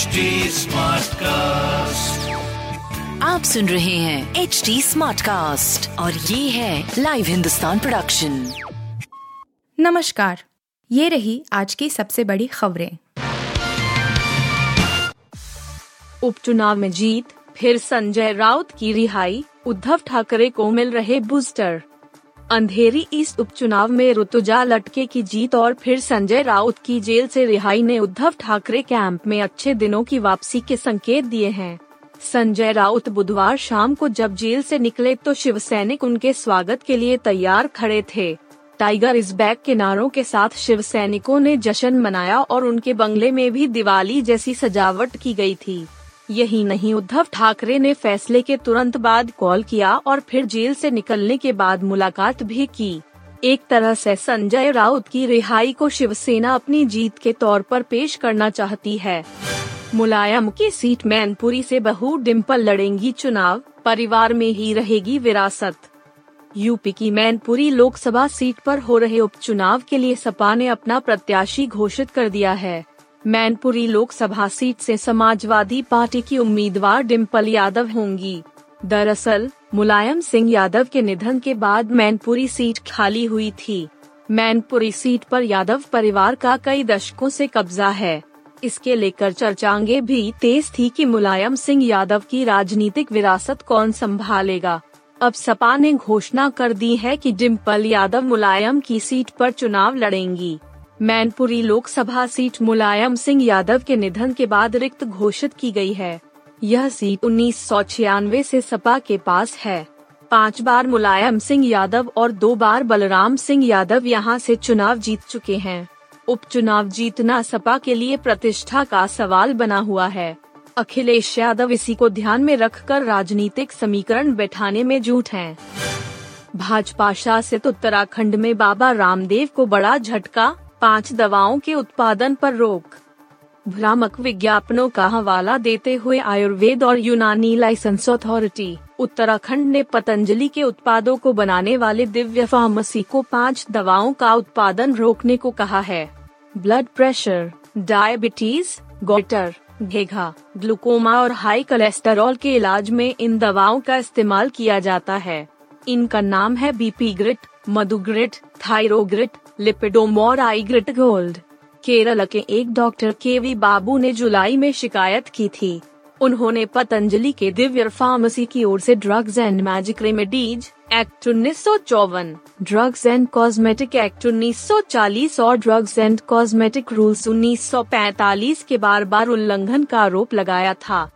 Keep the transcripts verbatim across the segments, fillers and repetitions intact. Smart cast, आप सुन रहे हैं एच डी स्मार्ट कास्ट और ये है लाइव हिंदुस्तान प्रोडक्शन। नमस्कार, ये रही आज की सबसे बड़ी खबरें। उपचुनाव में जीत, फिर संजय राउत की रिहाई, उद्धव ठाकरे को मिल रहे बूस्टर। अंधेरी ईस्ट उपचुनाव में रुतुजा लटके की जीत और फिर संजय राउत की जेल से रिहाई ने उद्धव ठाकरे कैंप में अच्छे दिनों की वापसी के संकेत दिए हैं। संजय राउत बुधवार शाम को जब जेल से निकले तो शिव सैनिक उनके स्वागत के लिए तैयार खड़े थे। टाइगर इज बैक के नारों के साथ शिव सैनिकों ने जश्न मनाया और उनके बंगले में भी दिवाली जैसी सजावट की गयी थी। यही नहीं, उद्धव ठाकरे ने फैसले के तुरंत बाद कॉल किया और फिर जेल से निकलने के बाद मुलाकात भी की। एक तरह से संजय राउत की रिहाई को शिवसेना अपनी जीत के तौर पर पेश करना चाहती है। मुलायम की सीट मैनपुरी से बहू डिम्पल लड़ेंगी चुनाव, परिवार में ही रहेगी विरासत। यूपी की मैनपुरी लोकसभा सीट पर हो रहे उपचुनाव के लिए सपा ने अपना प्रत्याशी घोषित कर दिया है। मैनपुरी लोकसभा सीट से समाजवादी पार्टी की उम्मीदवार डिम्पल यादव होंगी। दरअसल मुलायम सिंह यादव के निधन के बाद मैनपुरी सीट खाली हुई थी। मैनपुरी सीट पर यादव परिवार का कई दशकों से कब्जा है। इसके लेकर चर्चाएं भी तेज थी कि मुलायम सिंह यादव की राजनीतिक विरासत कौन संभालेगा। अब सपा ने घोषणा कर दी है कि डिम्पल यादव मुलायम की सीट पर चुनाव लड़ेंगी। मैनपुरी लोकसभा सीट मुलायम सिंह यादव के निधन के बाद रिक्त घोषित की गई है। यह सीट उन्नीस सौ छियानवे से सपा के पास है। पांच बार मुलायम सिंह यादव और दो बार बलराम सिंह यादव यहां से चुनाव जीत चुके हैं। उपचुनाव जीतना सपा के लिए प्रतिष्ठा का सवाल बना हुआ है। अखिलेश यादव इसी को ध्यान में रखकर राजनीतिक समीकरण बैठाने में जुट हैं। भाजपा शासित उत्तराखण्ड में बाबा रामदेव को बड़ा झटका, पांच दवाओं के उत्पादन पर रोक। भ्रामक विज्ञापनों का हवाला देते हुए आयुर्वेद और यूनानी लाइसेंस अथॉरिटी उत्तराखंड ने पतंजलि के उत्पादों को बनाने वाले दिव्य फार्मेसी को पांच दवाओं का उत्पादन रोकने को कहा है। ब्लड प्रेशर, डायबिटीज, गॉइटर, घेघा, ग्लूकोमा और हाई कोलेस्टेरॉल के इलाज में इन दवाओं का इस्तेमाल किया जाता है। इनका नाम है BP grit, Madhu grit, thyro grit, lipidom और आई ग्रिट गोल्ड। केरल के एक डॉक्टर केवी बाबू ने जुलाई में शिकायत की थी। उन्होंने पतंजलि के दिव्य फार्मेसी की ओर से drugs and magic remedies act उन्नीस सौ चौवन, ड्रग्स एंड कॉस्मेटिक एक्ट उन्नीस सौ चालीस और ड्रग्स एंड कॉस्मेटिक रूल्स उन्नीस सौ पैंतालीस के बार बार उल्लंघन का आरोप लगाया था।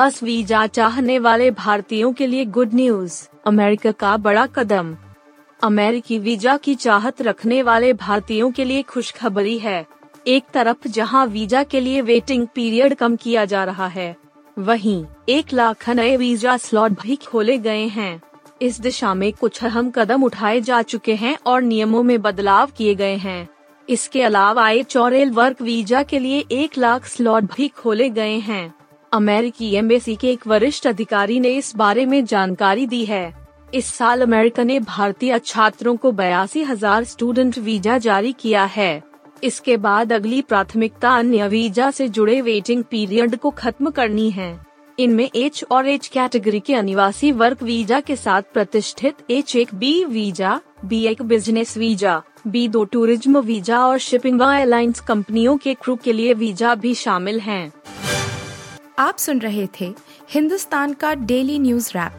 अस वीजा चाहने वाले भारतीयों के लिए गुड न्यूज, अमेरिका का बड़ा कदम। अमेरिकी वीजा की चाहत रखने वाले भारतीयों के लिए खुशखबरी है। एक तरफ जहां वीजा के लिए वेटिंग पीरियड कम किया जा रहा है, वहीं एक लाख नए वीजा स्लॉट भी खोले गए हैं। इस दिशा में कुछ अहम कदम उठाए जा चुके हैं और नियमों में बदलाव किए गए हैं। इसके अलावा एचओआरएल वर्क वीजा के लिए एक लाख स्लॉट भी खोले गए हैं। अमेरिकी एम्बेसी के एक वरिष्ठ अधिकारी ने इस बारे में जानकारी दी है। इस साल अमेरिका ने भारतीय छात्रों को बयासी हजार स्टूडेंट वीजा जारी किया है। इसके बाद अगली प्राथमिकता अन्य वीजा से जुड़े वेटिंग पीरियड को खत्म करनी है। इनमें एच और एच कैटेगरी के अनिवासी वर्क वीजा के साथ प्रतिष्ठित एच एक बी वीजा, बी एक बिजनेस वीजा, बी दो टूरिज्म वीजा और शिपिंग व एयरलाइंस कंपनियों के क्रू के लिए वीजा भी शामिल है। आप सुन रहे थे हिंदुस्तान का डेली न्यूज रैप,